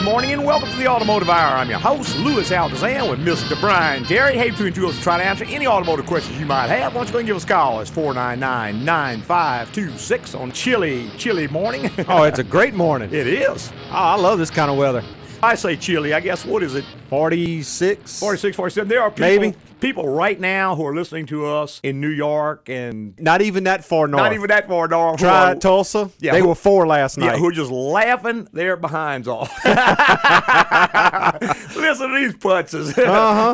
Good morning and welcome to the Automotive Hour. I'm your host, Louis Altazan, with Mr. Brian Terry. Hey, between two of us to try to answer any automotive questions you might have. Why don't you go and give us a call? It's 499-9526 on chilly morning. Oh, it's a great morning. It is. Oh, I love this kind of weather. I say chilly. I guess, what is it? 46, 47. There are people, maybe. People right now who are listening to us in New York and... Not even that far north. Try Tulsa. Yeah, they were 4 last night. Yeah, who are just laughing their behinds off. Listen to these putzes.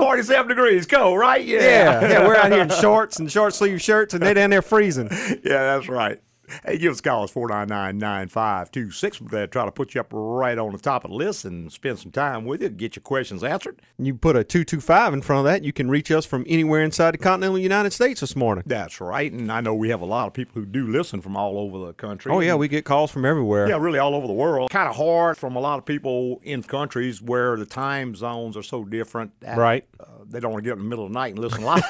47 degrees. Cold, right? Yeah, we're out here in shorts and short-sleeve shirts, and they're down there freezing. Yeah, that's right. Hey, give us a call. It's 499-9526. We're glad to try to put you up right on the top of the list and spend some time with you, get your questions answered. You put a 225 in front of that, you can reach us from anywhere inside the continental United States this morning. That's right, and I know we have a lot of people who do listen from all over the country. Oh, yeah, we get calls from everywhere. Yeah, really all over the world. Kind of hard from a lot of people in countries where the time zones are so different. Right. They don't want to get up in the middle of the night and listen live.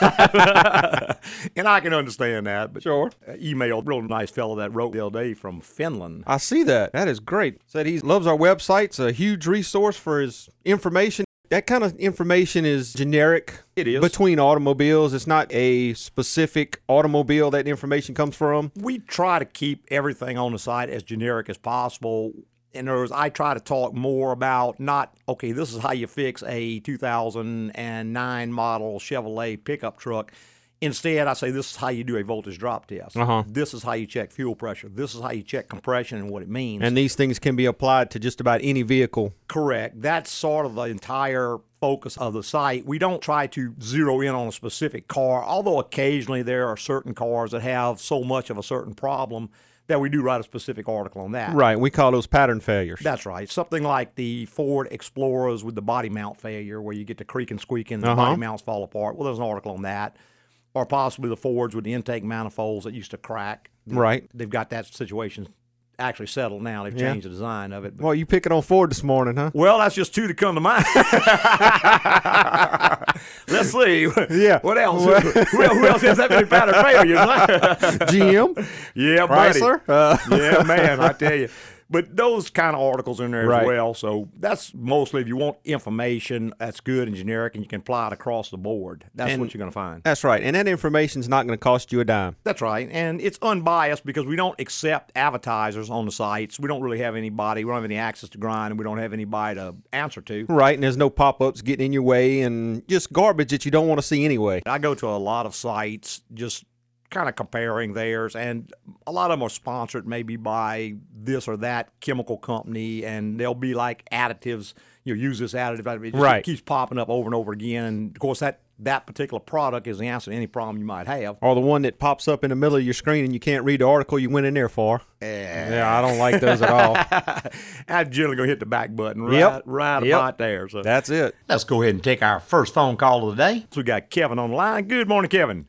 And I can understand that. But sure. Email, real nice fellow that wrote the other day from Finland. I see that. That is great. Said he loves our website. It's a huge resource for his information. That kind of information is generic. It is. Between automobiles. It's not a specific automobile that information comes from. We try to keep everything on the site as generic as possible. In other words, I try to talk more about not, okay, this is how you fix a 2009 model Chevrolet pickup truck. Instead, I say this is how you do a voltage drop test. This is how you check fuel pressure. This is how you check compression and what it means. And these things can be applied to just about any vehicle. Correct. That's sort of the entire focus of the site. We don't try to zero in on a specific car, although occasionally there are certain cars that have so much of a certain problem that we do write a specific article on that. Right. We call those pattern failures. That's right. Something like the Ford Explorers with the body mount failure where you get the creak and squeak and the body mounts fall apart. Well, there's an article on that. Or possibly the Fords with the intake manifolds that used to crack. Right. They've got that situation actually settled now. They've changed the design of it. Well, you picking on Ford this morning, huh? Well, that's just two to come to mind. Let's see. Yeah. What else? Well, who else has that many pattern failures? GM. Yeah, Chrysler. Yeah, man, I tell you. But those kind of articles in there as well. So that's mostly if you want information that's good and generic and you can apply it across the board. That's what you're going to find. That's right. And that information's not going to cost you a dime. That's right. And it's unbiased because we don't accept advertisers on the sites. We don't really have anybody. We don't have any access to grind, and we don't have anybody to answer to. Right. And there's no pop-ups getting in your way and just garbage that you don't want to see anyway. I go to a lot of sites just kind of comparing theirs, and a lot of them are sponsored maybe by this or that chemical company, and they'll be like additives. You know, use this additive. It just keeps popping up over and over again. And of course, that particular product is the answer to any problem you might have. Or the one that pops up in the middle of your screen and you can't read the article you went in there for. Yeah, I don't like those at all. I'm generally going to hit the back button about there. So that's it. Let's go ahead and take our first phone call of the day. So we got Kevin on the line. Good morning, Kevin.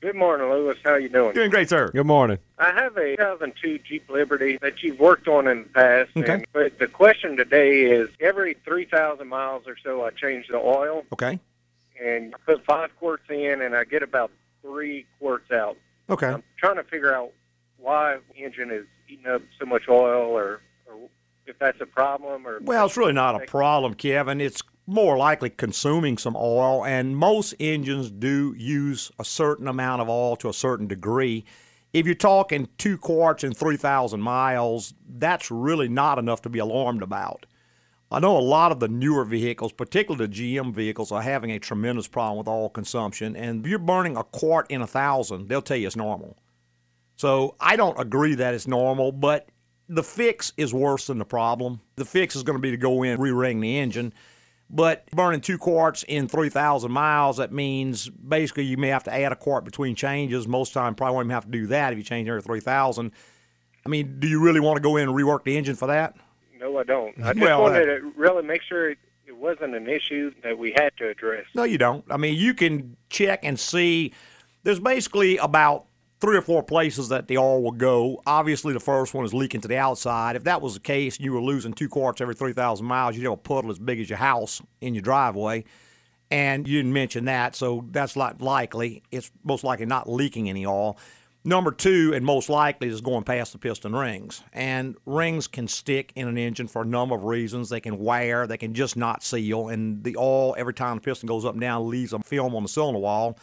Good morning, Louis. How you doing? Doing great, sir. Good morning. I have a 2002 Jeep Liberty that you've worked on in the past. Okay. But the question today is every 3,000 miles or so, I change the oil. Okay. And I put 5 quarts in, and I get about 3 quarts out. Okay. I'm trying to figure out why the engine is eating up so much oil or if that's a problem. Well, it's really not a problem, Kevin. It's more likely consuming some oil, and most engines do use a certain amount of oil to a certain degree. If you're talking 2 quarts and 3,000 miles, that's really not enough to be alarmed about. I know a lot of the newer vehicles, particularly the GM vehicles, are having a tremendous problem with oil consumption, and if you're burning a quart in 1,000, they'll tell you it's normal. So I don't agree that it's normal, but the fix is worse than the problem. The fix is going to be to go in and re-ring the engine. But burning 2 quarts in 3,000 miles, that means basically you may have to add a quart between changes. Most time, probably won't even have to do that if you change every 3,000. I mean, do you really want to go in and rework the engine for that? No, I don't. I just wanted to really make sure it wasn't an issue that we had to address. No, you don't. I mean, you can check and see. There's basically about 3 or 4 places that the oil will go. Obviously, the first one is leaking to the outside. If that was the case and you were losing 2 quarts every 3,000 miles, you'd have a puddle as big as your house in your driveway. And you didn't mention that, so that's not likely. It's most likely not leaking any oil. Number two, and most likely, is going past the piston rings. And rings can stick in an engine for a number of reasons. They can wear, they can just not seal, and the oil, every time the piston goes up and down, leaves a film on the cylinder wall.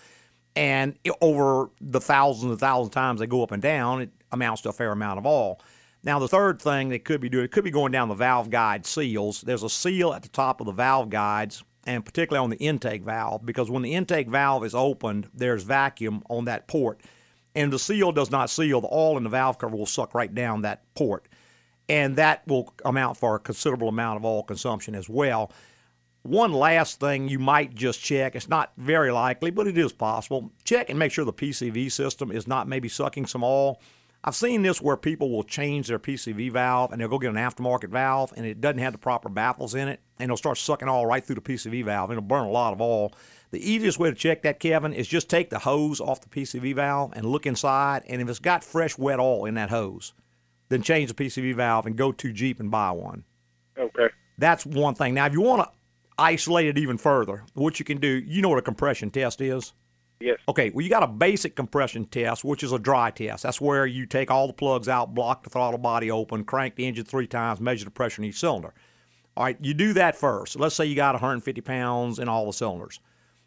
And over the thousands and thousands of times they go up and down, it amounts to a fair amount of oil. Now, the third thing they could be doing, it could be going down the valve guide seals. There's a seal at the top of the valve guides, and particularly on the intake valve, because when the intake valve is opened, there's vacuum on that port. And the seal does not seal, the oil in the valve cover will suck right down that port. And that will amount for a considerable amount of oil consumption as well. One last thing you might just check, it's not very likely, but it is possible. Check and make sure the PCV system is not maybe sucking some oil. I've seen this where people will change their PCV valve and they'll go get an aftermarket valve and it doesn't have the proper baffles in it, and it'll start sucking oil right through the PCV valve and it'll burn a lot of oil. The easiest way to check that, Kevin, is just take the hose off the PCV valve and look inside, and if it's got fresh, wet oil in that hose, then change the PCV valve and go to Jeep and buy one. Okay. That's one thing. Now, if you want to isolate it even further, what you can do, you know what a compression test is? Yes. Okay, well, you got a basic compression test, which is a dry test. That's where you take all the plugs out, block the throttle body open, crank the engine 3 times, measure the pressure in each cylinder. All right, you do that first. Let's say you got 150 pounds in all the cylinders.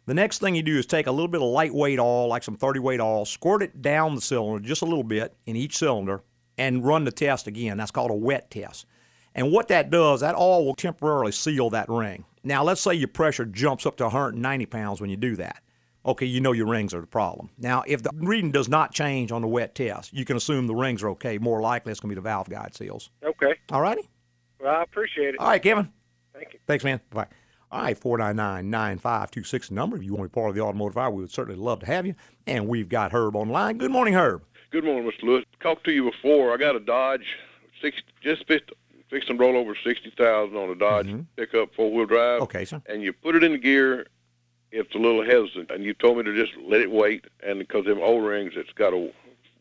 The next thing you do is take a little bit of lightweight oil, like some 30-weight oil, squirt it down the cylinder just a little bit in each cylinder, and run the test again. That's called a wet test. And what that does, that oil will temporarily seal that ring. Now, let's say your pressure jumps up to 190 pounds when you do that. Okay, you know your rings are the problem. Now, if the reading does not change on the wet test, you can assume the rings are okay. More likely, it's going to be the valve guide seals. Okay. All righty? Well, I appreciate it. All right, Kevin. Thank you. Thanks, man. Bye. All right, 499-9526 number. If you want to be part of the Automotive Hour, we would certainly love to have you. And we've got Herb online. Good morning, Herb. Good morning, Mr. Lewis. Talked to you before. I got a Dodge, just fixed and roll over 60,000 on a Dodge pickup, 4-wheel drive. Okay, sir. And you put it in the gear. It's a little hesitant, and you told me to just let it wait, and because them O-rings, it's got to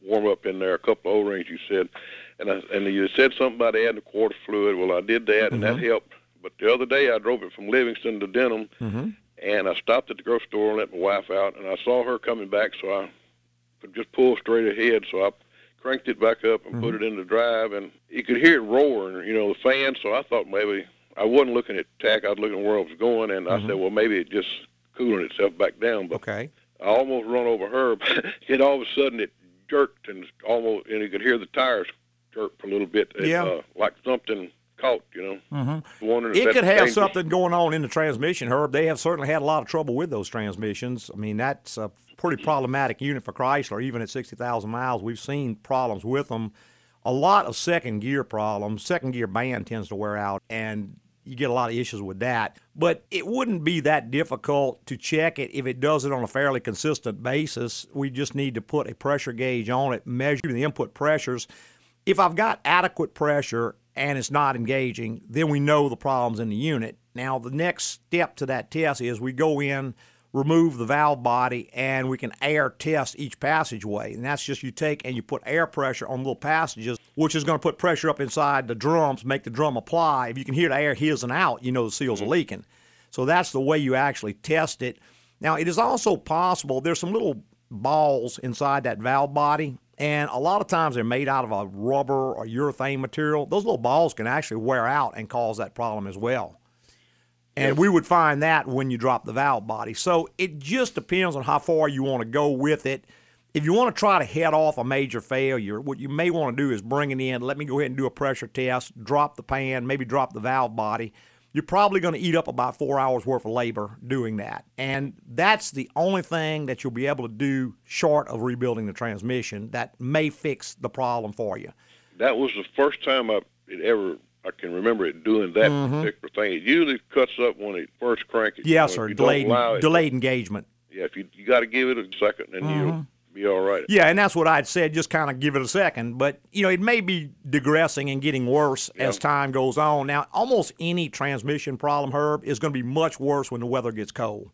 warm up in there, a couple of O-rings, you said. And you said something about adding a quart of fluid. Well, I did that, and that helped. But the other day, I drove it from Livingston to Denham, and I stopped at the grocery store and let my wife out, and I saw her coming back, so I could just pull straight ahead. So I cranked it back up and put it in the drive, and you could hear it roaring, you know, the fan. So I thought maybe I wasn't looking at tack. I was looking where I was going, and I said, well, maybe it just cooling itself back down. But okay. I almost run over her, but it all of a sudden it jerked, and you could hear the tires jerk a little bit, like something caught, you know. It could have something going on in the transmission, Herb. They have certainly had a lot of trouble with those transmissions. I mean, that's a pretty problematic unit for Chrysler. Even at 60,000 miles, we've seen problems with them. A lot of second gear problems. Second gear band tends to wear out, and you get a lot of issues with that. But it wouldn't be that difficult to check it if it does it on a fairly consistent basis. We just need to put a pressure gauge on it, measure the input pressures. If I've got adequate pressure and it's not engaging, then we know the problem's in the unit. Now, the next step to that test is we go in, remove the valve body, and we can air test each passageway. And that's just you take and you put air pressure on little passages, which is going to put pressure up inside the drums, make the drum apply. If you can hear the air hizzing out, you know the seals are leaking. So that's the way you actually test it. Now, it is also possible, there's some little balls inside that valve body, and a lot of times they're made out of a rubber or urethane material. Those little balls can actually wear out and cause that problem as well. And we would find that when you drop the valve body. So it just depends on how far you want to go with it. If you want to try to head off a major failure, what you may want to do is bring it in, let me go ahead and do a pressure test, drop the pan, maybe drop the valve body. You're probably going to eat up about 4 hours worth of labor doing that. And that's the only thing that you'll be able to do short of rebuilding the transmission that may fix the problem for you. That was the first time I can remember it doing that particular thing. It usually cuts up when it first cranks. Yes, sir. Delayed engagement. Yeah, if you got to give it a second, then you'll be all right. Yeah, and that's what I'd said, just kind of give it a second. But, you know, it may be digressing and getting worse as time goes on. Now, almost any transmission problem, Herb, is going to be much worse when the weather gets cold.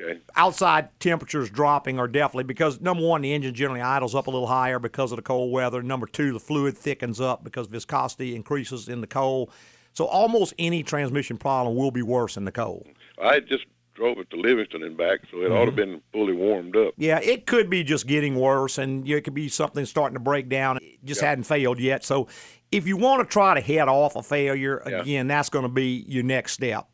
Okay. Outside temperatures dropping are definitely because, number one, the engine generally idles up a little higher because of the cold weather. Number two, the fluid thickens up because viscosity increases in the cold. So almost any transmission problem will be worse in the cold. I just drove it to Livingston and back, so it ought to have been fully warmed up. Yeah, it could be just getting worse, and it could be something starting to break down. It just hadn't failed yet. So if you want to try to head off a failure, again, that's going to be your next step.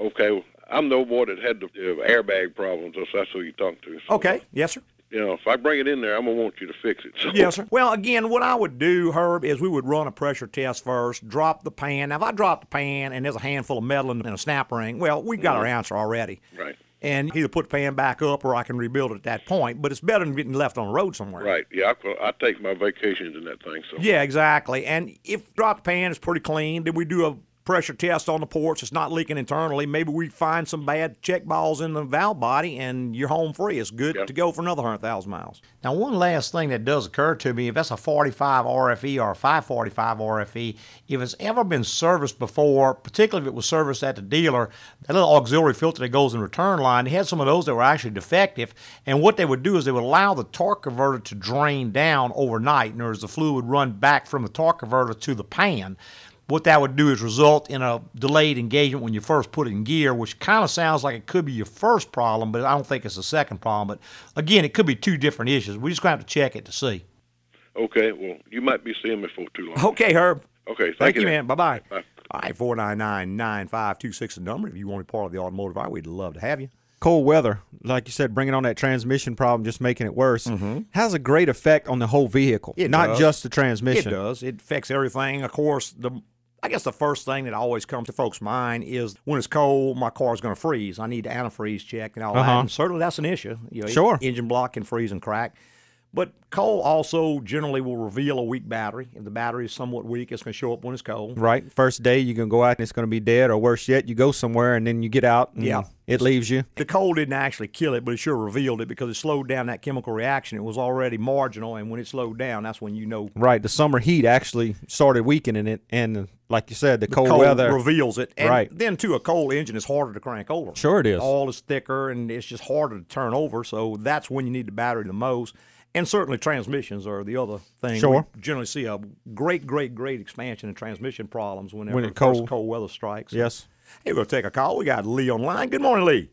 Okay. Well, I'm the boy that had the airbag problems, so that's who you talk to. So. Okay. Yes, sir. You know, if I bring it in there, I'm going to want you to fix it. So. Yes, sir. Well, again, what I would do, Herb, is we would run a pressure test first, drop the pan. Now, if I drop the pan and there's a handful of metal and a snap ring, well, we've got our answer already. Right. And either put the pan back up or I can rebuild it at that point, but it's better than getting left on the road somewhere. Right. Yeah, I take my vacations in that thing. So. Yeah, exactly. And if drop the pan is pretty clean, then we do a pressure test on the ports. It's not leaking internally. Maybe we find some bad check balls in the valve body, and you're home free. It's good to go for another 100,000 miles. Now, one last thing that does occur to me, if that's a 45 RFE or a 545 RFE, if it's ever been serviced before, particularly if it was serviced at the dealer, that little auxiliary filter that goes in the return line, they had some of those that were actually defective, and what they would do is they would allow the torque converter to drain down overnight, in other words, the fluid would run back from the torque converter to the pan. What that would do is result in a delayed engagement when you first put it in gear, which kind of sounds like it could be your first problem, but I don't think it's the second problem. But, again, it could be two different issues. We're just going to have to check it to see. Okay. Well, you might be seeing me for too long. Okay, Herb. Okay. Thank you, man. Bye-bye. Bye. All right, 499-9526 the number. If you want to be part of the Automotive Hour, we'd love to have you. Cold weather, like you said, bringing on that transmission problem, just making it worse, has a great effect on the whole vehicle, not just the transmission. It does. It affects everything. Of course, I guess the first thing that always comes to folks' mind is when it's cold, my car's going to freeze. I need the antifreeze checked and all that. And certainly that's an issue. You know, sure. Engine block can freeze and crack. But cold also generally will reveal a weak battery. If the battery is somewhat weak, it's going to show up when it's cold. Right. First day, you're going to go out and it's going to be dead, or worse yet, you go somewhere and then you get out and it leaves you. The cold didn't actually kill it, but it sure revealed it because it slowed down that chemical reaction. It was already marginal, and when it slowed down, that's when you know. Right. The summer heat actually started weakening it, and like you said, the cold weather reveals it. And then, too, a cold engine is harder to crank over. Sure it is. All is thicker, and it's just harder to turn over, so that's when you need the battery the most. And certainly transmissions are the other thing. Sure. We generally see a great expansion in transmission problems whenever cold weather strikes. Yes. Hey, we'll take a call. We got Lee online. Good morning, Lee.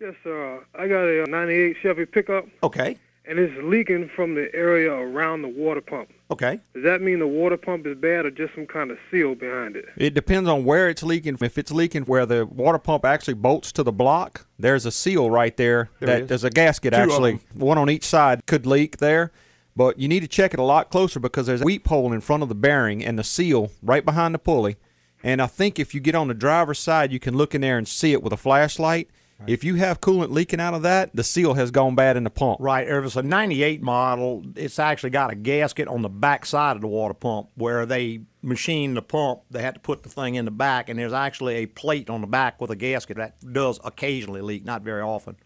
Yes, sir. I got a 98 Chevy pickup. Okay. And it's leaking from the area around the water pump. Okay. Does that mean the water pump is bad or just some kind of seal behind it? It depends on where it's leaking. If it's leaking where the water pump actually bolts to the block, there's a seal right there. There's a gasket, actually. One on each side could leak there. But you need to check it a lot closer because there's a weep hole in front of the bearing and the seal right behind the pulley. And I think if you get on the driver's side, you can look in there and see it with a flashlight. Right. If you have coolant leaking out of that, the seal has gone bad in the pump. Right. If it's a 98 model, it's actually got a gasket on the back side of the water pump where they machined the pump. They had to put the thing in the back, and there's actually a plate on the back with a gasket that does occasionally leak, not very often.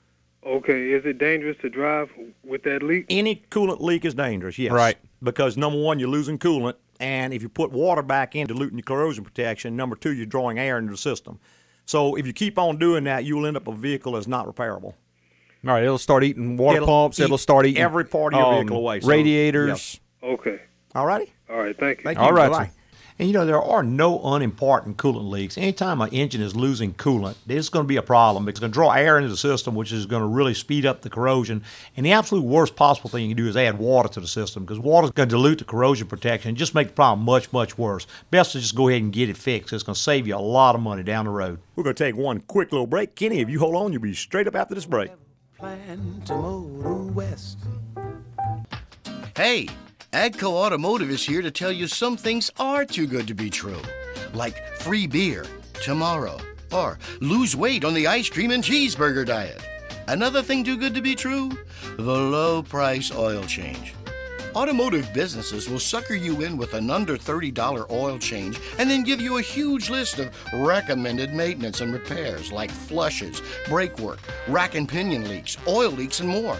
Okay. Is it dangerous to drive with that leak? Any coolant leak is dangerous, yes. Right. Because, number one, you're losing coolant, and if you put water back in, diluting your corrosion protection, number two, you're drawing air into the system. So if you keep on doing that, you'll end up a vehicle that's not repairable. All right, it'll start eating water pumps. It'll start eating every part of your vehicle away. So, radiators. Yep. Okay. All righty. All right, thank you. Thank you. All right. And, you know, there are no unimportant coolant leaks. Anytime an engine is losing coolant, there's going to be a problem. It's going to draw air into the system, which is going to really speed up the corrosion. And the absolute worst possible thing you can do is add water to the system because water is going to dilute the corrosion protection and just make the problem much, much worse. Best to just go ahead and get it fixed. It's going to save you a lot of money down the road. We're going to take one quick little break. Kenny, if you hold on, you'll be straight up after this break. Plan to move west. Hey! AGCO Automotive is here to tell you some things are too good to be true, like free beer tomorrow, or lose weight on the ice cream and cheeseburger diet. Another thing too good to be true, the low-price oil change. Automotive businesses will sucker you in with an under $30 oil change and then give you a huge list of recommended maintenance and repairs like flushes, brake work, rack and pinion leaks, oil leaks, and more.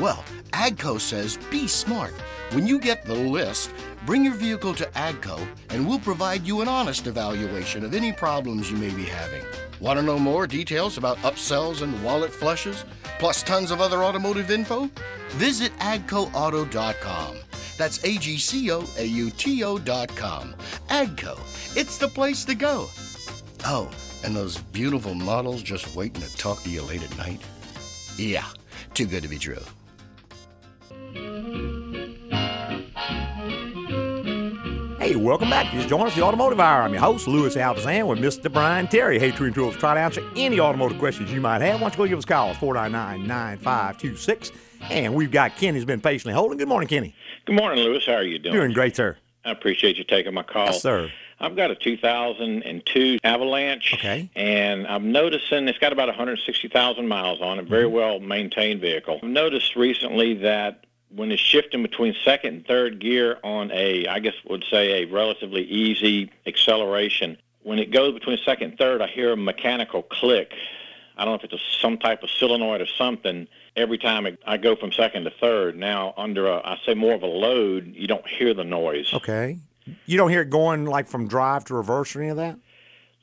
Well, AGCO says be smart. When you get the list, bring your vehicle to AGCO and we'll provide you an honest evaluation of any problems you may be having. Want to know more details about upsells and wallet flushes, plus tons of other automotive info? Visit agcoauto.com. That's agcoauto.com. AGCO, it's the place to go. Oh, And those beautiful models just waiting to talk to you late at night? Yeah, too good to be true. Hey, welcome back. Just join us the Automotive Hour. I'm your host, Louis Altazan, with Mr. Brian Terry. Hey, True and Tools, try to answer any automotive questions you might have. Why don't you go give us a call at 499-9526. And we've got Kenny's been patiently holding. Good morning, Kenny. Good morning, Louis. How are you doing? Doing great, sir. I appreciate you taking my call. Yes, sir. I've got a 2002 Avalanche, and I'm noticing it's got about 160,000 miles on it, very well-maintained vehicle. I've noticed recently that when it's shifting between second and third gear on a, I guess would say a relatively easy acceleration, when it goes between second and third, I hear a mechanical click. I don't know if it's some type of solenoid or something. Every time I go from second to third, now under, I say more of a load, you don't hear the noise. Okay. You don't hear it going like from drive to reverse or any of that?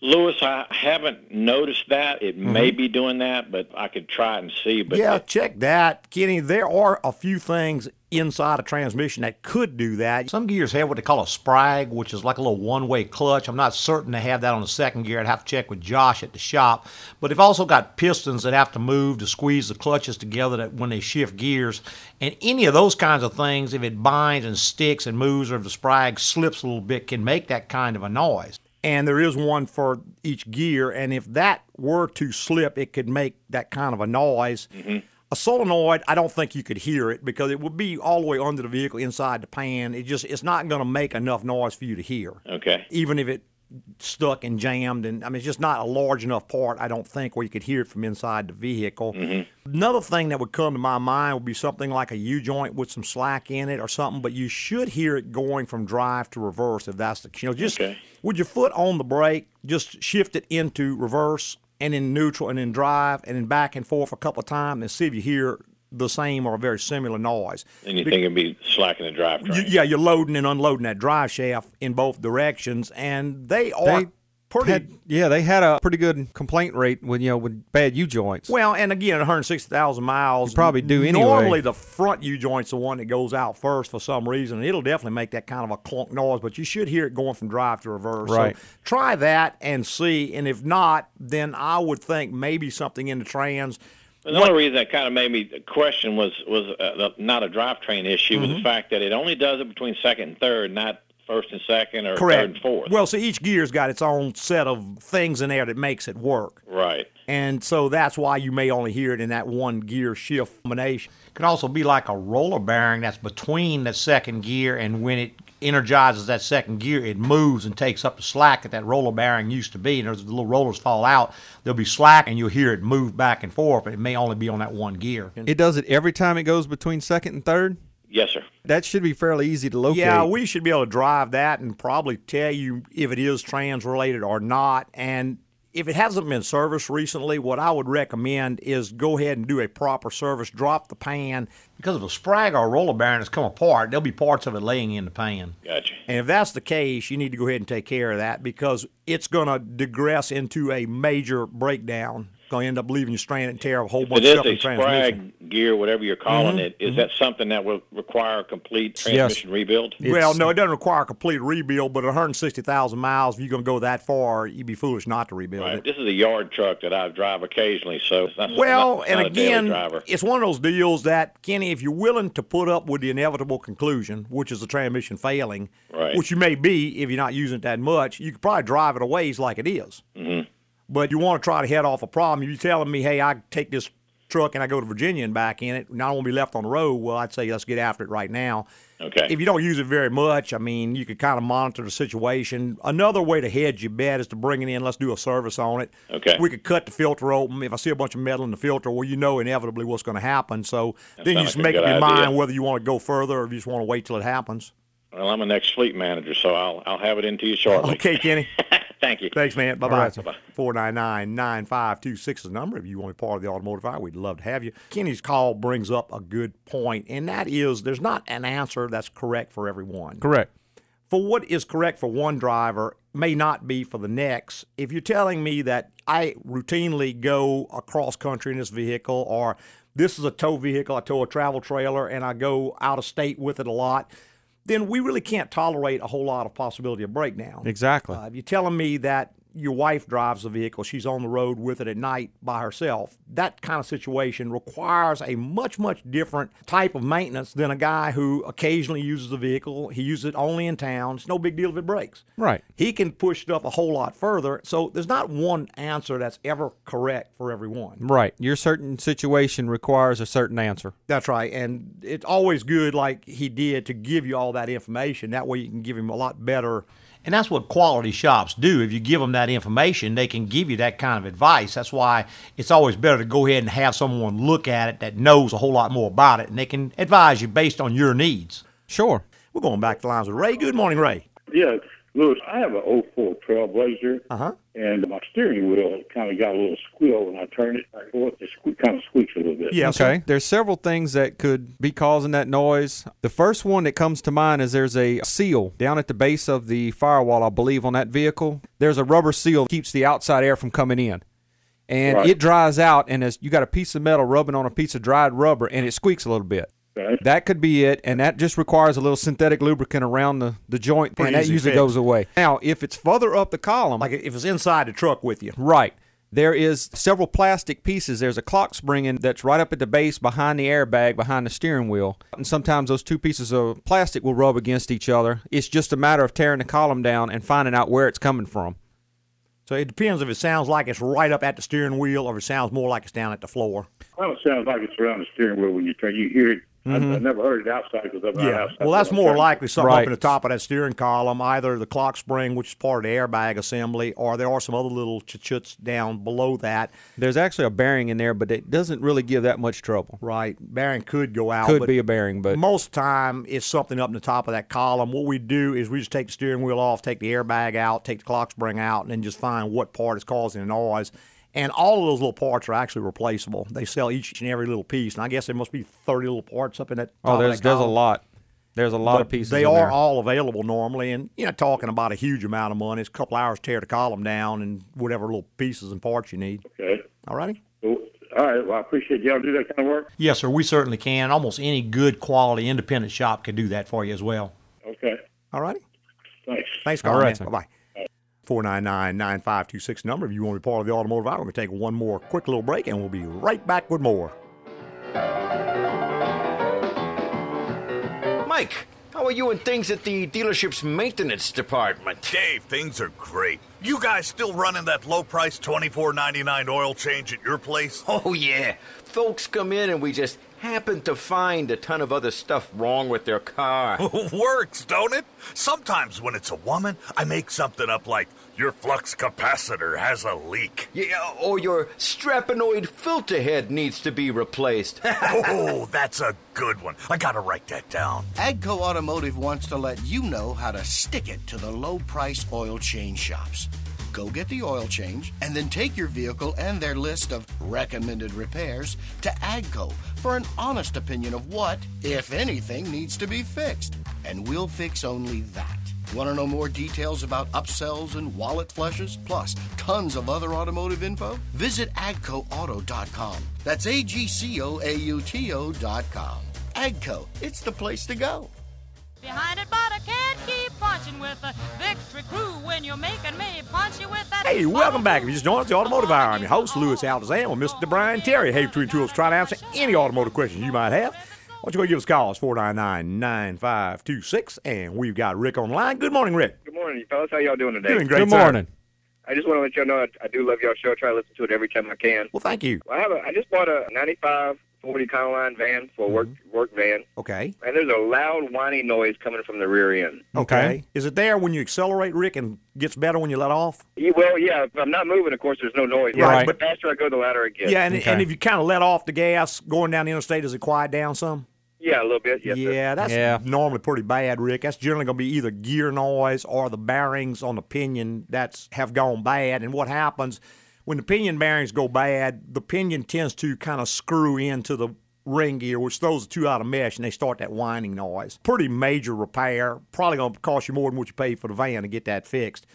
Louis, I haven't noticed that. It may be doing that, but I could try and see. But yeah, check that. Kenny, there are a few things inside a transmission that could do that. Some gears have what they call a sprag, which is like a little one-way clutch. I'm not certain they have that on the second gear. I'd have to check with Josh at the shop. But they've also got pistons that have to move to squeeze the clutches together that when they shift gears. And any of those kinds of things, if it binds and sticks and moves or if the sprag slips a little bit, can make that kind of a noise. And there is one for each gear, and if that were to slip, it could make that kind of a noise. A solenoid, I don't think you could hear it because it would be all the way under the vehicle inside the pan. It's not going to make enough noise for you to hear. Okay. Even if it stuck and jammed, and I mean, it's just not a large enough part, I don't think, where you could hear it from inside the vehicle. Another thing that would come to my mind would be something like a U-joint with some slack in it or something, but you should hear it going from drive to reverse if that's the, you know, just with your foot on the brake, just shift it into reverse and in neutral and in drive and then back and forth a couple of times and see if you hear the same or a very similar noise. And you think it'd be slacking the drive train. Yeah, you're loading and unloading that drive shaft in both directions, and they are pretty... they had a pretty good complaint rate with bad U-joints. Well, and again, 160,000 miles. You probably do anyway. Normally the front U-joint's the one that goes out first for some reason, and it'll definitely make that kind of a clunk noise, but you should hear it going from drive to reverse. Right. So try that and see, and if not, then I would think maybe something in the trans... The only reason that kind of made me question was not a drivetrain issue, was the fact that it only does it between second and third, not first and second or third and fourth. Well, see, each gear's got its own set of things in there that makes it work. Right. And so that's why you may only hear it in that one gear shift combination. It could also be like a roller bearing that's between the second gear, and when it energizes that second gear, it moves and takes up the slack that roller bearing used to be. And as the little rollers fall out, there'll be slack, and you'll hear it move back and forth, but it may only be on that one gear. It does it every time it goes between second and third? Yes, sir. That should be fairly easy to locate. Yeah, we should be able to drive that and probably tell you if it is trans-related or not. And if it hasn't been serviced recently, what I would recommend is go ahead and do a proper service, drop the pan. Because if a sprag or a roller bearing has come apart, there'll be parts of it laying in the pan. Gotcha. And if that's the case, you need to go ahead and take care of that because it's going to digress into a major breakdown. Going to end up leaving you stranded and tear a whole bunch of stuff in transmission. It is a sprag gear, whatever you're calling it. Is that something that will require a complete transmission rebuild? Well, no, it doesn't require a complete rebuild, but 160,000 miles, if you're going to go that far, you'd be foolish not to rebuild it. This is a yard truck that I drive occasionally, so it's not, again, it's one of those deals that, Kenny, if you're willing to put up with the inevitable conclusion, which is the transmission failing, which you may be if you're not using it that much, you could probably drive it a ways like it is. But you want to try to head off a problem. You're telling me, hey, I take this truck and I go to Virginia and back in it, and I don't want to be left on the road. Well, I'd say let's get after it right now. Okay. If you don't use it very much, I mean, you could kind of monitor the situation. Another way to hedge your bet is to bring it in. Let's do a service on it. Okay. We could cut the filter open. If I see a bunch of metal in the filter, well, you know inevitably what's going to happen. So then you just make up your mind whether you want to go further or if you just want to wait till it happens. Well, I'm an ex-fleet manager, so I'll have it into you shortly. Okay, Kenny. Thank you. Thanks, man. Bye-bye. Right, bye-bye. 499-9526 is the number. If you want to be part of the Automotive Hour, we'd love to have you. Kenny's call brings up a good point, and that is there's not an answer that's correct for everyone. Correct. For what is correct for one driver may not be for the next. If you're telling me that I routinely go across country in this vehicle or this is a tow vehicle, I tow a travel trailer, and I go out of state with it a lot, then we really can't tolerate a whole lot of possibility of breakdown. Exactly. If you're telling me that your wife drives the vehicle, she's on the road with it at night by herself. That kind of situation requires a much, much different type of maintenance than a guy who occasionally uses the vehicle. He uses it only in town. It's no big deal if it breaks. Right. He can push stuff a whole lot further. So there's not one answer that's ever correct for everyone. Right. Your certain situation requires a certain answer. That's right. And it's always good, like he did, to give you all that information. That way you can give him a lot better. And that's what quality shops do. If you give them that information, they can give you that kind of advice. That's why it's always better to go ahead and have someone look at it that knows a whole lot more about it, and they can advise you based on your needs. Sure. We're going back to the lines with Ray. Good morning, Ray. Yeah, Louis, I have an 04 Trailblazer, and my steering wheel kind of got a little squeal when I turned it back forth. It kind of squeaks a little bit. Yeah, okay. There's several things that could be causing that noise. The first one that comes to mind is there's a seal down at the base of the firewall, I believe, on that vehicle. There's a rubber seal that keeps the outside air from coming in. And it dries out, and as you got a piece of metal rubbing on a piece of dried rubber, and it squeaks a little bit. That could be it, and that just requires a little synthetic lubricant around the joint, and that usually goes away. Now, if it's further up the column, like if it's inside the truck with you. Right. There is several plastic pieces. There's a clock spring that's right up at the base behind the airbag, behind the steering wheel. And sometimes those two pieces of plastic will rub against each other. It's just a matter of tearing the column down and finding out where it's coming from. So it depends if it sounds like it's right up at the steering wheel or if it sounds more like it's down at the floor. Well, it sounds like it's around the steering wheel when you turn. You hear it. I never heard it outside because I'm not outside. Well, that's more likely something up in the top of that steering column, either the clock spring, which is part of the airbag assembly, or there are some other little chits down below that. There's actually a bearing in there, but it doesn't really give that much trouble. Right. Bearing could go out. Could be a bearing, but most time it's something up in the top of that column. What we do is we just take the steering wheel off, take the airbag out, take the clock spring out, and then just find what part is causing the noise. And all of those little parts are actually replaceable. They sell each and every little piece. And I guess there must be 30 little parts up in that. Oh, there's a lot. There's a lot of pieces. They are all available normally. And you're not talking about a huge amount of money. It's a couple hours to tear the column down and whatever little pieces and parts you need. Okay. All righty? Cool. All right, well, I appreciate y'all do that kind of work. Yes, sir, we certainly can. Almost any good quality independent shop can do that for you as well. Okay. All righty? Thanks. Thanks, Carl. All right, bye-bye. 499-9526 number. If you want to be part of the Automotive Hour, we're going to take one more quick little break, and we'll be right back with more. Mike, how are you and things at the dealership's maintenance department? Dave, things are great. You guys still running that low-price $24.99 oil change at your place? Oh, yeah. Folks come in, and we just happen to find a ton of other stuff wrong with their car. Works, don't it? Sometimes when it's a woman, I make something up like, your flux capacitor has a leak. Yeah, or your strapanoid filter head needs to be replaced. Oh, that's a good one. I gotta write that down. AGCO Automotive wants to let you know how to stick it to the low-price oil change shops. Go get the oil change and then take your vehicle and their list of recommended repairs to AGCO for an honest opinion of what, if anything, needs to be fixed. And we'll fix only that. Want to know more details about upsells and wallet flushes, plus tons of other automotive info? Visit agcoauto.com. That's agcoauto.com. AGCO, it's the place to go. Behind it, but I can't keep punching with a victory crew when you're making me punch you with that. Hey, welcome back. If you just joined us, the Automotive Hour. I'm your host, Louis Altazan, with Mr. Brian Terry. Hey, between tools, try to answer any automotive questions you might have. Why don't you go give us a call? It's 499-9526, and we've got Rick on the line. Good morning, Rick. Good morning, fellas. How y'all doing today? Doing great, Good morning. I just want to let y'all know I do love y'all's show. I try to listen to it every time I can. Well, thank you. Well, I just bought a 95 40 Conline van for a work van. Okay. And there's a loud whining noise coming from the rear end. Okay. Is it there when you accelerate, Rick, and gets better when you let off? Well, yeah. If I'm not moving, of course, there's no noise. Right. But faster I go, the louder it gets. Yeah, and if you kind of let off the gas going down the interstate, does it quiet down some? Yeah, a little bit. Yes, yeah, that's normally pretty bad, Rick. That's generally going to be either gear noise or the bearings on the pinion that have gone bad. And what happens when the pinion bearings go bad, the pinion tends to kind of screw into the ring gear, which throws the two out of mesh, and they start that whining noise. Pretty major repair. Probably going to cost you more than what you paid for the van to get that fixed.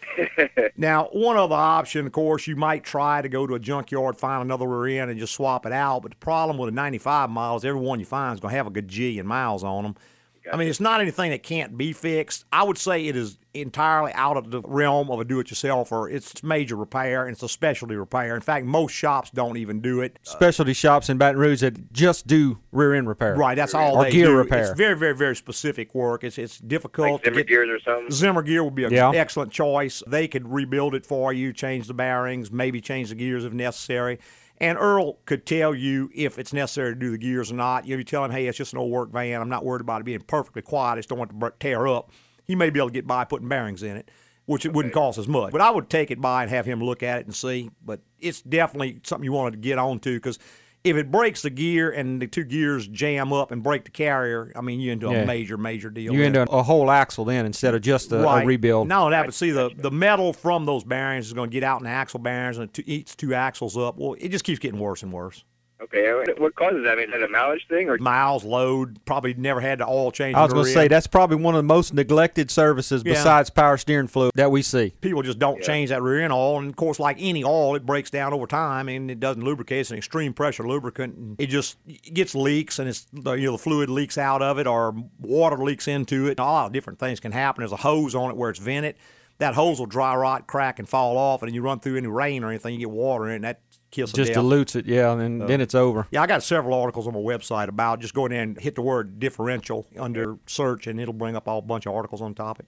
Now, one other option, of course, you might try to go to a junkyard, find another rear end, and just swap it out. But the problem with a 95 miles, every one you find is going to have a gajillion miles on them. Gotcha. I mean, it's not anything that can't be fixed. I would say it is entirely out of the realm of a do-it-yourselfer. It's major repair, and it's a specialty repair. In fact, most shops don't even do it. Specialty shops in Baton Rouge that just do rear-end repair. Right, that's all they do. Or gear repair. It's very, very, very specific work. It's difficult. Like Zimmer gears or something? Zimmer gear would be an excellent choice. They could rebuild it for you, change the bearings, maybe change the gears if necessary. And Earl could tell you if it's necessary to do the gears or not. You tell him, hey, it's just an old work van. I'm not worried about it being perfectly quiet. I just don't want it to tear up. He may be able to get by putting bearings in it, which it wouldn't cost as much. But I would take it by and have him look at it and see. But it's definitely something you wanted to get on to, because if it breaks the gear and the two gears jam up and break the carrier, I mean, you end up a major, major deal. You end up a whole axle then instead of just a rebuild. Not only that, but see, the metal from those bearings is going to get out in the axle bearings, and it eats two axles up. Well, it just keeps getting worse and worse. Okay, what causes that? I mean, is that a mileage thing? Or miles, load, probably never had the oil change. I was going to say, that's probably one of the most neglected services besides power steering fluid that we see. People just don't change that rear end oil. And, of course, like any oil, it breaks down over time, and it doesn't lubricate. It's an extreme pressure lubricant. And it just gets leaks, and it's the fluid leaks out of it, or water leaks into it. And a lot of different things can happen. There's a hose on it where it's vented. That hose will dry rot, crack, and fall off, and you run through any rain or anything, you get water in it, and that kills it. Just dilutes it, and then it's over. Yeah, I got several articles on my website about it. Just go in there and hit the word differential under search, and it'll bring up a bunch of articles on the topic.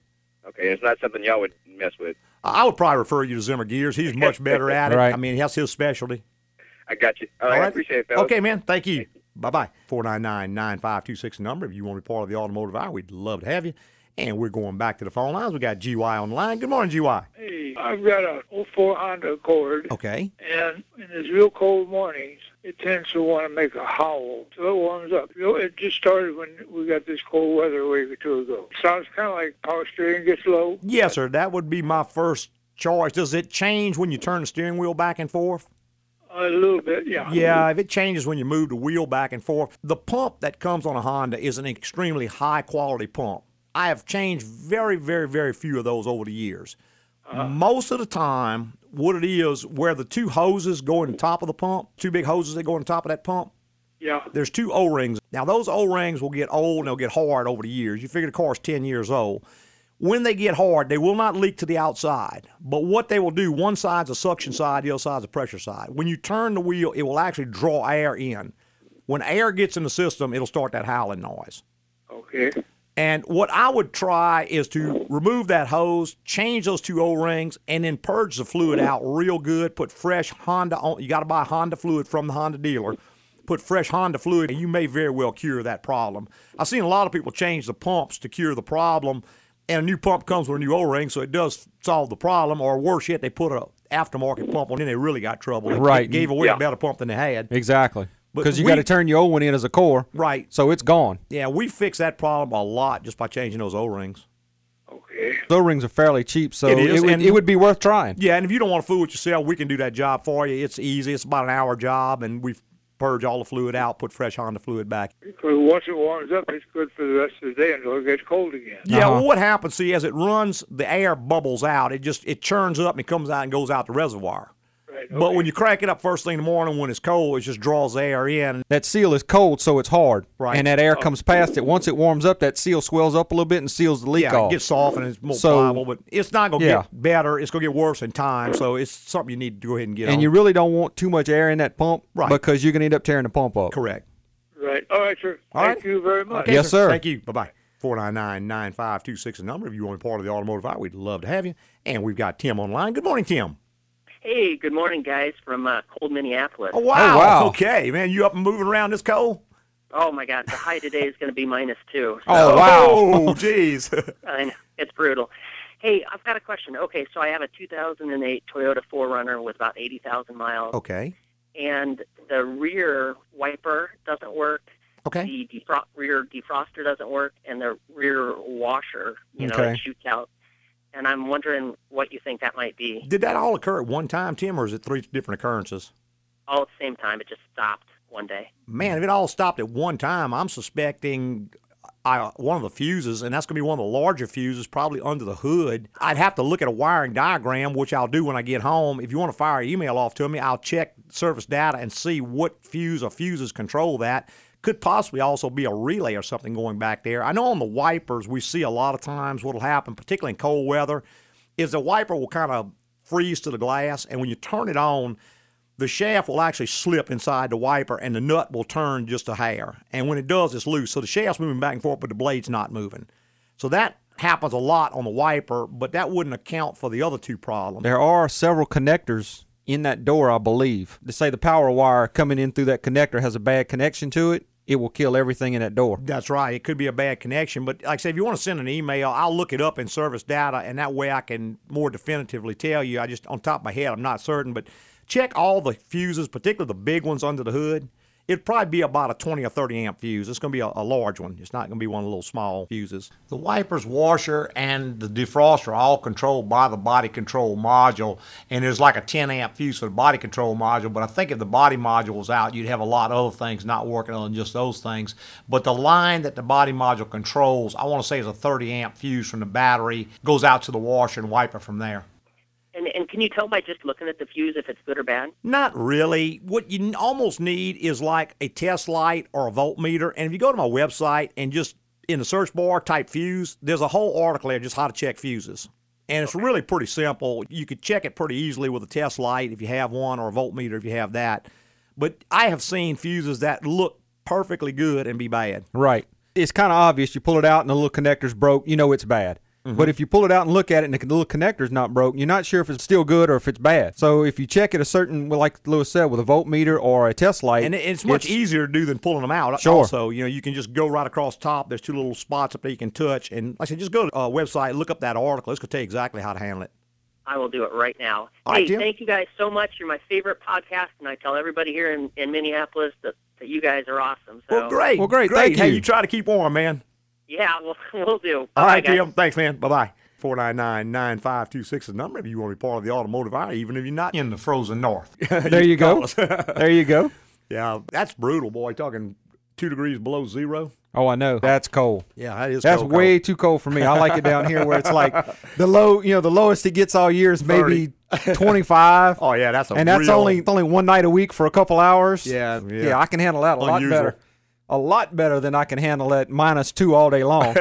Okay, it's not something y'all would mess with. I would probably refer you to Zimmer Gears. He's much better at it. Right. I mean, that's his specialty. I got you. All right, I appreciate it, fellas. Okay, man, thank you. Bye-bye. 499-9526 number. If you want to be part of the Automotive Hour, we'd love to have you. And we're going back to the phone lines. We got G.Y. on the line. Good morning, G.Y. Hey, I've got a 04 Honda Accord. Okay. And in these real cold mornings, it tends to want to make a howl. So it warms up. It just started when we got this cold weather a week or two ago. Sounds kind of like power steering gets low. Yes, sir. That would be my first choice. Does it change when you turn the steering wheel back and forth? A little bit, yeah. Yeah, if it changes when you move the wheel back and forth. The pump that comes on a Honda is an extremely high-quality pump. I have changed very, very, very few of those over the years. Most of the time, what it is, where the two hoses go in the top of the pump, two big hoses that go in the top of that pump, there's two O-rings. Now, those O-rings will get old and they'll get hard over the years. You figure the car's 10 years old. When they get hard, they will not leak to the outside. But what they will do, one side's a suction side, the other side's a pressure side. When you turn the wheel, it will actually draw air in. When air gets in the system, it'll start that howling noise. Okay. And what I would try is to remove that hose, change those two O-rings, and then purge the fluid out real good. Put fresh Honda on. You got to buy Honda fluid from the Honda dealer. Put fresh Honda fluid, and you may very well cure that problem. I've seen a lot of people change the pumps to cure the problem, and a new pump comes with a new O-ring, so it does solve the problem. Or worse yet, they put an aftermarket pump on, and they really got trouble. It gave away a better pump than they had. Exactly. Because you got to turn your old one in as a core. Right. So it's gone. Yeah, we fix that problem a lot just by changing those O-rings. Okay. Those O-rings are fairly cheap, so it would be worth trying. Yeah, and if you don't want to fool with yourself, we can do that job for you. It's easy. It's about an hour job, and we purge all the fluid out, put fresh Honda fluid back. Because once it warms up, it's good for the rest of the day until it gets cold again. Yeah, well, what happens, see, as it runs, the air bubbles out. It churns up, and it comes out and goes out the reservoir. Okay. But when you crack it up first thing in the morning when it's cold, it just draws air in. That seal is cold, so it's hard. Right. And that air comes past it. Once it warms up, that seal swells up a little bit and seals the leak off. Yeah, it gets soft and it's more pliable. But it's not going to get better. It's going to get worse in time. So it's something you need to go ahead and get on. And you really don't want too much air in that pump because you're going to end up tearing the pump up. Correct. Right. All right, sir. Thank you very much. Okay, yes, sir. Thank you. Bye-bye. 499-9526 the number. If you want to be part of the Automotive Hour, we'd love to have you. And we've got Tim online. Good morning, Tim. Hey, good morning, guys, from cold Minneapolis. Oh, wow. Okay, man, you up and moving around this cold? Oh, my God, the high today is going to be -2. So. Oh, wow. Oh, geez. I know, it's brutal. Hey, I've got a question. Okay, so I have a 2008 Toyota 4Runner with about 80,000 miles. Okay. And the rear wiper doesn't work. Okay. The rear defroster doesn't work, and the rear washer, it shoots out. And I'm wondering what you think that might be. Did that all occur at one time, Tim, or is it three different occurrences? All at the same time. It just stopped one day. Man, if it all stopped at one time, I'm suspecting one of the fuses, and that's going to be one of the larger fuses, probably under the hood. I'd have to look at a wiring diagram, which I'll do when I get home. If you want to fire an email off to me, I'll check service data and see what fuse or fuses control that. Could possibly also be a relay or something going back there. I know on the wipers we see a lot of times what will happen, particularly in cold weather, is the wiper will kind of freeze to the glass, and when you turn it on, the shaft will actually slip inside the wiper, and the nut will turn just a hair. And when it does, it's loose. So the shaft's moving back and forth, but the blade's not moving. So that happens a lot on the wiper, but that wouldn't account for the other two problems. There are several connectors in that door, I believe. They say the power wire coming in through that connector has a bad connection to it. It will kill everything in that door. That's right. It could be a bad connection. But like I said, if you want to send an email, I'll look it up in service data, and that way I can more definitively tell you. I just, on top of my head, I'm not certain. But check all the fuses, particularly the big ones under the hood. It'd probably be about a 20 or 30 amp fuse. It's going to be a large one. It's not going to be one of the little small fuses. The wipers, washer, and the defroster are all controlled by the body control module. And there's like a 10 amp fuse for the body control module. But I think if the body module was out, you'd have a lot of other things not working on just those things. But the line that the body module controls, I want to say is a 30 amp fuse from the battery, goes out to the washer and wiper from there. And can you tell by just looking at the fuse if it's good or bad? Not really. What you almost need is like a test light or a voltmeter. And if you go to my website and just in the search bar type fuse, there's a whole article there just how to check fuses. And it's really pretty simple. You could check it pretty easily with a test light if you have one, or a voltmeter if you have that. But I have seen fuses that look perfectly good and be bad. Right. It's kind of obvious. You pull it out and the little connector's broke. You know it's bad. Mm-hmm. But if you pull it out and look at it and the little connector's not broke, you're not sure if it's still good or if it's bad. So if you check it a certain, like Louis said, with a voltmeter or a test light. And it's much easier to do than pulling them out. Sure. Also, you know, you can just go right across top. There's two little spots up there you can touch. And like I said, just go to our website, look up that article. It's going to tell you exactly how to handle it. I will do it right now. All right, Tim. Thank you guys so much. You're my favorite podcast, and I tell everybody here in Minneapolis that you guys are awesome. So. Well, great. Thank you. Hey, you try to keep warm, man. Yeah, we'll do. All right, Tim. Thanks, man. Bye-bye. 499-9526 is the number if you want to be part of the automotive hour, even if you're not in the frozen north. There you go. There you go. Yeah, that's brutal, boy. Talking 2 degrees below zero. Oh, I know. That's cold. Yeah, that is cold. That's way too cold for me. I like it down here where it's like the low. You know, the lowest it gets all year is maybe 25. Oh, yeah, that's a and real... that's only one night a week for a couple hours. Yeah, I can handle that a lot better. A lot better than I can handle at -2 all day long.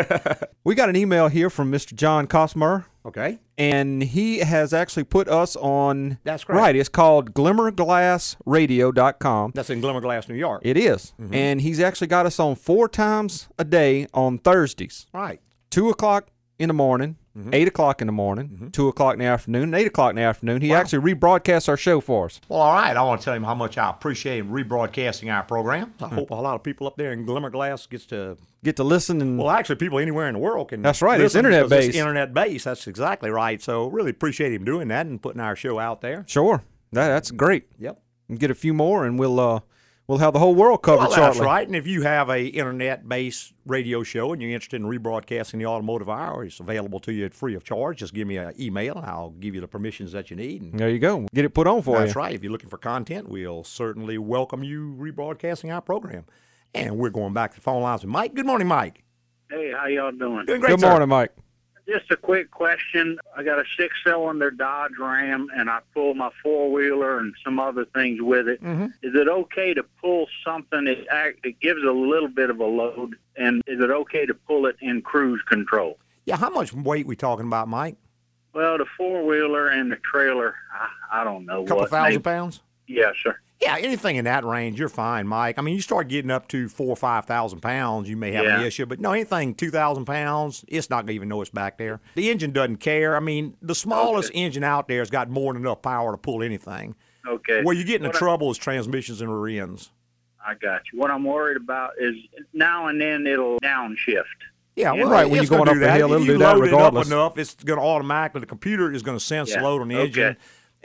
We got an email here from Mr. John Cosmer. Okay. And he has actually put us on. That's correct. Right. It's called glimmerglassradio.com. That's in Glimmerglass, New York. It is. Mm-hmm. And he's actually got us on 4 times a day on Thursdays. Right. 2 o'clock in the morning, mm-hmm. 8 o'clock in the morning, mm-hmm. 2 o'clock in the afternoon, and 8 o'clock in the afternoon. He actually rebroadcasts our show for us. Well, all right. I want to tell him how much I appreciate him rebroadcasting our program. I hope a lot of people up there in Glimmerglass get to listen. And well, actually, people anywhere in the world can. That's right. It's internet-based. It's internet-based. That's exactly right. So really appreciate him doing that and putting our show out there. Sure. That's great. Yep. And get a few more, and we'll have the whole world covered shortly. That's right. And if you have an internet-based radio show and you're interested in rebroadcasting the Automotive Hour, it's available to you free of charge. Just give me an email, and I'll give you the permissions that you need. And there you go. Get it put on for you. That's right. If you're looking for content, we'll certainly welcome you rebroadcasting our program. And we're going back to the phone lines with Mike. Good morning, Mike. Hey, how y'all doing? Doing great, sir. Good morning, Mike. Just a quick question. I got a 6-cylinder Dodge Ram, and I pull my 4-wheeler and some other things with it. Mm-hmm. Is it okay to pull something that gives a little bit of a load, and is it okay to pull it in cruise control? Yeah, how much weight we talking about, Mike? Well, the 4-wheeler and the trailer, I don't know. A couple thousand pounds? Yeah, sir. Yeah, anything in that range, you're fine, Mike. I mean, you start getting up to 4,000 or 5,000 pounds, you may have an issue. But no, anything 2,000 pounds, it's not going to even know it's back there. The engine doesn't care. I mean, the smallest engine out there has got more than enough power to pull anything. Okay. Where you get into trouble is transmissions and rear ends. I got you. What I'm worried about is now and then it'll downshift. Yeah, well, right. When you're going up the hill, it'll do that regardless. If you load it up enough, it's going to automatically, the computer is going to sense load on the engine.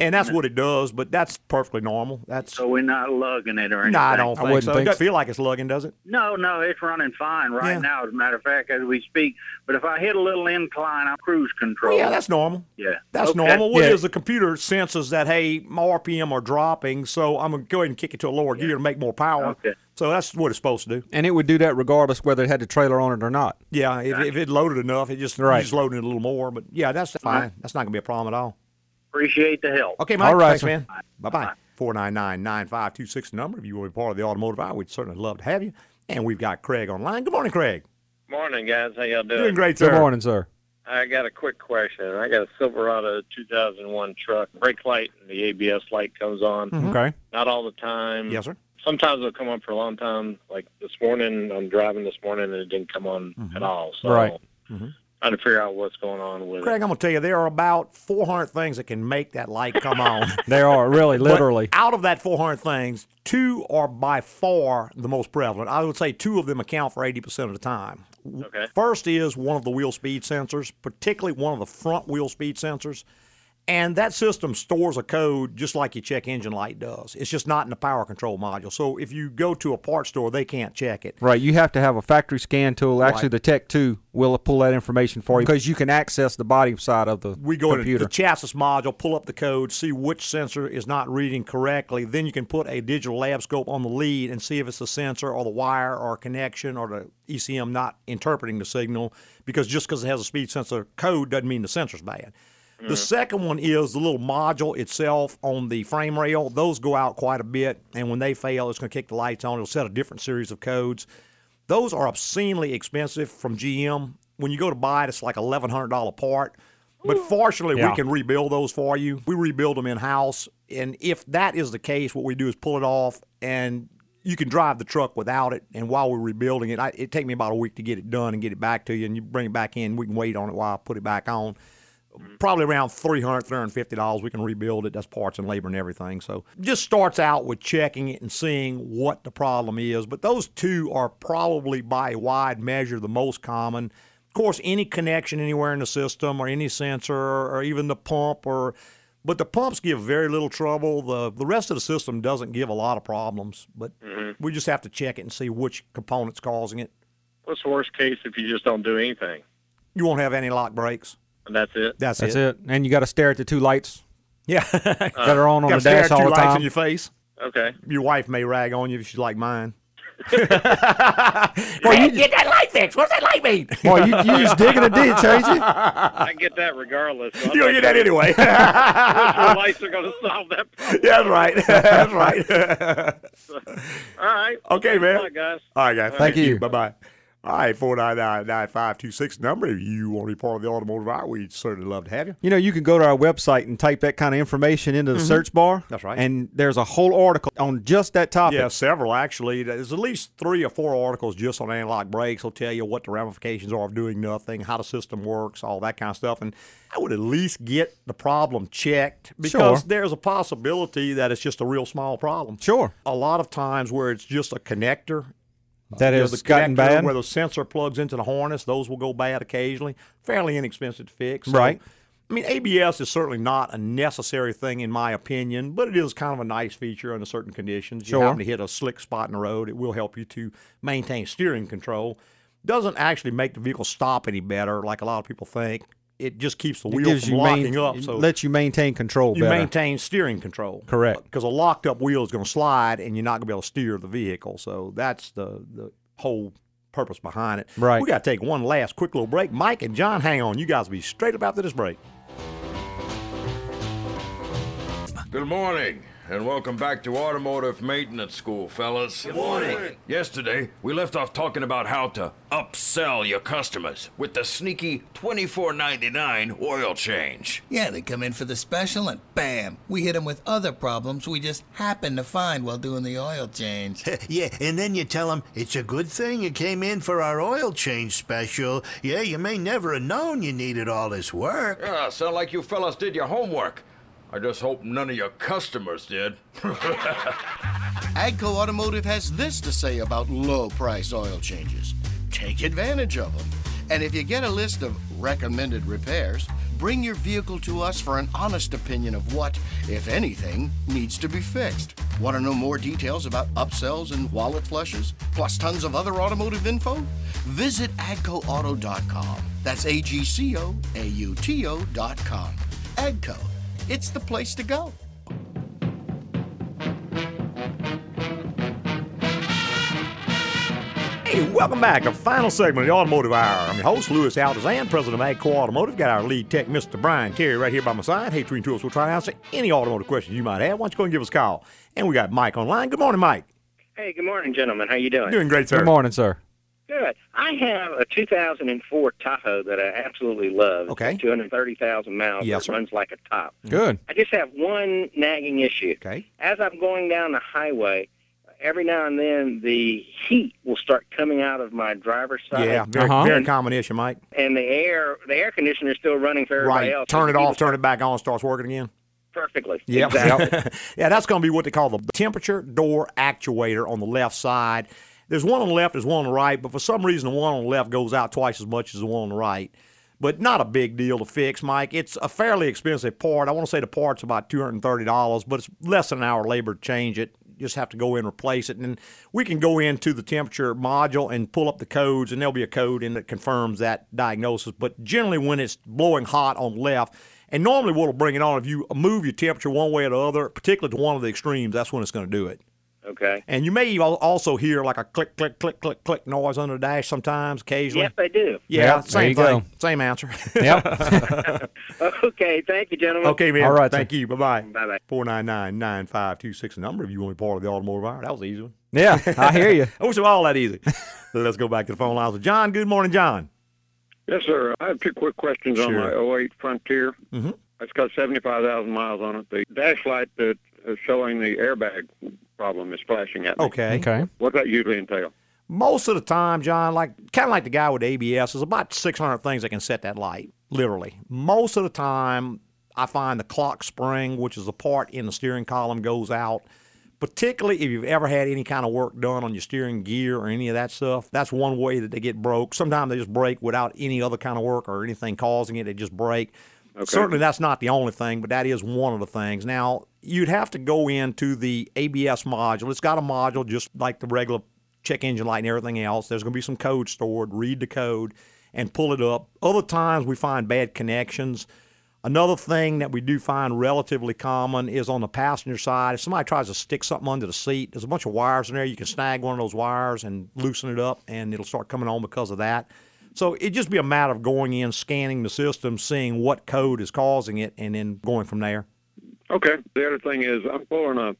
And that's what it does, but that's perfectly normal. So we're not lugging it or anything? No, I don't think so. It doesn't feel like it's lugging, does it? No, it's running fine right now, as a matter of fact, as we speak. But if I hit a little incline, I'm cruise control. Well, yeah, that's normal. Yeah. That's normal. What is the computer senses that, hey, my RPM are dropping, so I'm going to go ahead and kick it to a lower gear to make more power. Okay. So that's what it's supposed to do. And it would do that regardless whether it had the trailer on it or not. Yeah, if it loaded enough, you're just loading it a little more. But, yeah, that's fine. That's not going to be a problem at all. Appreciate the help. Okay, Mike. All right, thanks, man. Bye-bye. 499-9526 number. If you want to be part of the Automotive Hour, we'd certainly love to have you. And we've got Craig online. Good morning, Craig. Morning, guys. How y'all doing? Doing great, sir. Good morning, sir. I got a quick question. I got a Silverado 2001 truck. Brake light and the ABS light comes on. Mm-hmm. Okay. Not all the time. Yes, sir. Sometimes it'll come on for a long time. Like this morning, I'm driving this morning, and it didn't come on mm-hmm. at all. So right. Mm-hmm. Trying to figure out what's going on with it. Craig, I'm going to tell you, there are about 400 things that can make that light come on. There are, really, literally. But out of that 400 things, two are by far the most prevalent. I would say two of them account for 80% of the time. Okay. First is one of the wheel speed sensors, particularly one of the front wheel speed sensors. And that system stores a code just like your check engine light does. It's just not in the power control module. So if you go to a parts store, they can't check it. Right. You have to have a factory scan tool. Actually, right. The Tech 2 will pull that information for you because you can access the body side of the computer. We go to the chassis module, pull up the code, see which sensor is not reading correctly. Then you can put a digital lab scope on the lead and see if it's the sensor or the wire or connection or the ECM not interpreting the signal, because just because it has a speed sensor code doesn't mean the sensor's bad. The second one is the little module itself on the frame rail. Those go out quite a bit, and when they fail, it's going to kick the lights on. It'll set a different series of codes. Those are obscenely expensive from GM. When you go to buy it, it's like $1,100 part. But fortunately, we can rebuild those for you. We rebuild them in-house, and if that is the case, what we do is pull it off, and you can drive the truck without it. And while we're rebuilding it, it take me about a week to get it done and get it back to you, and you bring it back in. We can wait on it while I put it back on. Probably around $300, $350, we can rebuild it. That's parts and labor and everything. So just starts out with checking it and seeing what the problem is. But those two are probably by a wide measure the most common. Of course, any connection anywhere in the system or any sensor or even the pump. But the pumps give very little trouble. The rest of the system doesn't give a lot of problems. But we just have to check it and see which component's causing it. What's the worst case if you just don't do anything? You won't have anti-lock brakes. And that's it. That's it. And you got to stare at the two lights. Yeah. That are on the dash all the time. Got to stare at two lights in your face. Okay. Your wife may rag on you if she's like mine. Boy, you get that light fixed. What's that light mean? Boy, you just digging a ditch, ain't you? I get that regardless. So you'll get that anyway. The lights are going to solve that problem. Yeah, that's right. That's right. All right. Okay, man. All right, guys. Thank you. Bye-bye. All right, 499-9526 number. If you want to be part of the Automotive Hour, we'd certainly love to have you. You know, you can go to our website and type that kind of information into the search bar. That's right. And there's a whole article on just that topic. Yeah, several, actually. There's at least 3 or 4 articles just on anti-lock brakes. They'll tell you what the ramifications are of doing nothing, how the system works, all that kind of stuff. And I would at least get the problem checked because there's a possibility that it's just a real small problem. Sure. A lot of times where it's just a connector. That has gotten bad. Where the sensor plugs into the harness, those will go bad occasionally. Fairly inexpensive to fix. So, right. I mean, ABS is certainly not a necessary thing in my opinion, but it is kind of a nice feature under certain conditions. You happen to hit a slick spot in the road, it will help you to maintain steering control. Doesn't actually make the vehicle stop any better like a lot of people think. It just keeps the wheel from locking up. So lets you maintain control better. You maintain steering control. Correct. Because a locked-up wheel is going to slide, and you're not going to be able to steer the vehicle. So that's the whole purpose behind it. Right. We got to take one last quick little break. Mike and John, hang on. You guys will be straight up after this break. Good morning, and welcome back to Automotive Maintenance School, fellas. Good morning. Yesterday, we left off talking about how to upsell your customers with the sneaky $24.99 oil change. Yeah, they come in for the special and bam, we hit them with other problems we just happened to find while doing the oil change. Yeah, and then you tell them, it's a good thing you came in for our oil change special. Yeah, you may never have known you needed all this work. Yeah, sound like you fellas did your homework. I just hope none of your customers did. AGCO Automotive has this to say about low-price oil changes. Take advantage of them. And if you get a list of recommended repairs, bring your vehicle to us for an honest opinion of what, if anything, needs to be fixed. Want to know more details about upsells and wallet flushes, plus tons of other automotive info? Visit agcoauto.com. That's agcoauto.com. AGCO. It's the place to go. Hey, welcome back to the final segment of the Automotive Hour. I'm your host, Louis Altazan, president of AGCO Automotive. Got our lead tech, Mr. Brian Terry, right here by my side. Hey, between two of us, we'll try to answer any automotive questions you might have. Why don't you go and give us a call? And we got Mike online. Good morning, Mike. Hey, good morning, gentlemen. How you doing? Doing great, sir. Good morning, sir. Good. I have a 2004 Tahoe that I absolutely love. Okay. It's 230,000 miles. Yes, it runs like a top. Good. I just have one nagging issue. Okay. As I'm going down the highway, every now and then the heat will start coming out of my driver's side. Yeah, very common issue, Mike. And the air conditioner is still running for everybody else. Turn it off, turn it back on, starts working again. Perfectly. Yep. Exactly. Yeah, that's going to be what they call the temperature door actuator on the left side. There's one on the left, there's one on the right, but for some reason the one on the left goes out twice as much as the one on the right. But not a big deal to fix, Mike. It's a fairly expensive part. I want to say the part's about $230, but it's less than an hour labor to change it. You just have to go in and replace it. And we can go into the temperature module and pull up the codes, and there'll be a code in that confirms that diagnosis. But generally when it's blowing hot on the left, and normally what will bring it on, if you move your temperature one way or the other, particularly to one of the extremes, that's when it's going to do it. Okay. And you may also hear like a click, click, click, click, click noise under the dash sometimes, occasionally. Yes, they do. Yeah, yep, same thing. Go. Same answer. Yep. Okay, thank you, gentlemen. Okay, man. All right, thank you. Bye-bye. Bye-bye. 499-9526, the number if you want to be part of the automotive hour. That was an easy one. Yeah, I hear you. I wish it was all that easy. So let's go back to the phone lines with John. Good morning, John. Yes, sir. I have two quick questions on my 08 Frontier. Mm-hmm. It's got 75,000 miles on it. The dash light that is showing the airbag problem is flashing at me. Okay. What does that usually entail? Most of the time, John, kind of like the guy with ABS, there's about 600 things that can set that light, literally. Most of the time, I find the clock spring, which is the part in the steering column, goes out. Particularly if you've ever had any kind of work done on your steering gear or any of that stuff, that's one way that they get broke. Sometimes they just break without any other kind of work or anything causing it. They just break. Okay. Certainly that's not the only thing, but that is one of the things. Now, you'd have to go into the ABS module. It's got a module just like the regular check engine light and everything else. There's going to be some code stored. Read the code and pull it up. Other times we find bad connections. Another thing that we do find relatively common is on the passenger side. If somebody tries to stick something under the seat, there's a bunch of wires in there. You can snag one of those wires and loosen it up, and it'll start coming on because of that. So it'd just be a matter of going in, scanning the system, seeing what code is causing it, and then going from there. Okay. The other thing is I'm pulling a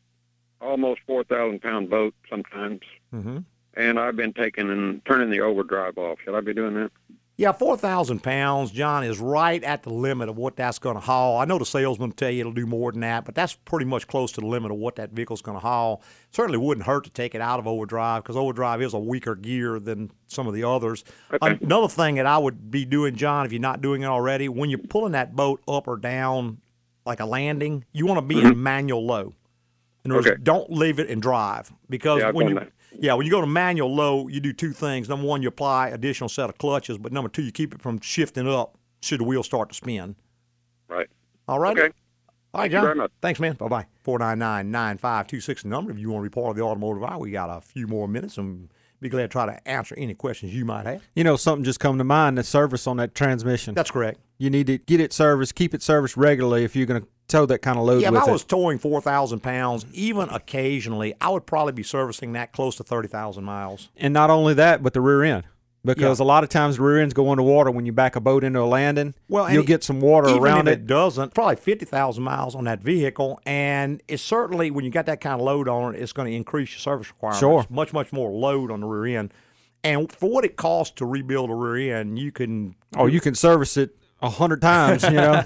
almost 4,000-pound boat sometimes, and I've been taking and turning the overdrive off. Should I be doing that? Yeah, 4,000 pounds, John, is right at the limit of what that's going to haul. I know the salesmen tell you it'll do more than that, but that's pretty much close to the limit of what that vehicle's going to haul. Certainly wouldn't hurt to take it out of overdrive because overdrive is a weaker gear than some of the others. Okay. Another thing that I would be doing, John, if you're not doing it already, when you're pulling that boat up or down like a landing, you want to be in manual low. In other words, don't leave it and drive because when you go to manual low, you do two things. Number one, you apply additional set of clutches, but number two, you keep it from shifting up should the wheel start to spin. Right. All right. Okay. All right, John. Thank you very much. Thanks, man. Bye-bye. 499-9526 number. If you want to be part of the automotive hour, we got a few more minutes, and be glad to try to answer any questions you might have. You know, something just come to mind, the service on that transmission. That's correct. You need to get it serviced, keep it serviced regularly if you're going to tow that kind of load with it. Yeah, if I was towing 4,000 pounds, even occasionally, I would probably be servicing that close to 30,000 miles. And not only that, but the rear end. Because a lot of times the rear ends go underwater when you back a boat into a landing. Well, you'll get some water around it. Even if it doesn't, probably 50,000 miles on that vehicle. And it's certainly, when you got that kind of load on it, it's going to increase your service requirements. Sure. Much, much more load on the rear end. And for what it costs to rebuild a rear end, you can... Oh, you can service it 100 times, you know,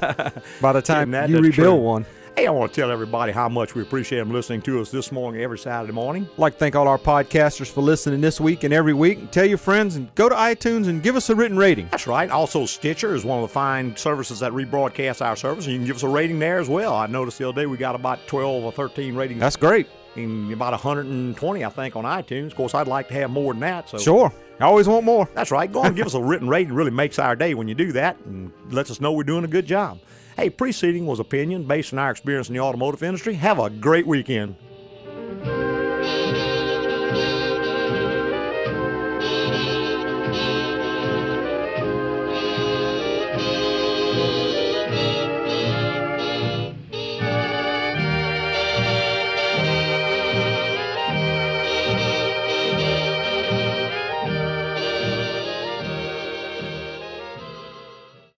by the time you rebuild one. Hey, I want to tell everybody how much we appreciate them listening to us this morning, every Saturday morning. I'd like to thank all our podcasters for listening this week and every week. Tell your friends and go to iTunes and give us a written rating. That's right. Also, Stitcher is one of the fine services that rebroadcasts our service, and you can give us a rating there as well. I noticed the other day we got about 12 or 13 ratings. That's great. And about 120, I think, on iTunes. Of course, I'd like to have more than that. So. Sure. I always want more. That's right. Go on and give us a written rating. It really makes our day when you do that and lets us know we're doing a good job. Hey, preceding was opinion based on our experience in the automotive industry. Have a great weekend.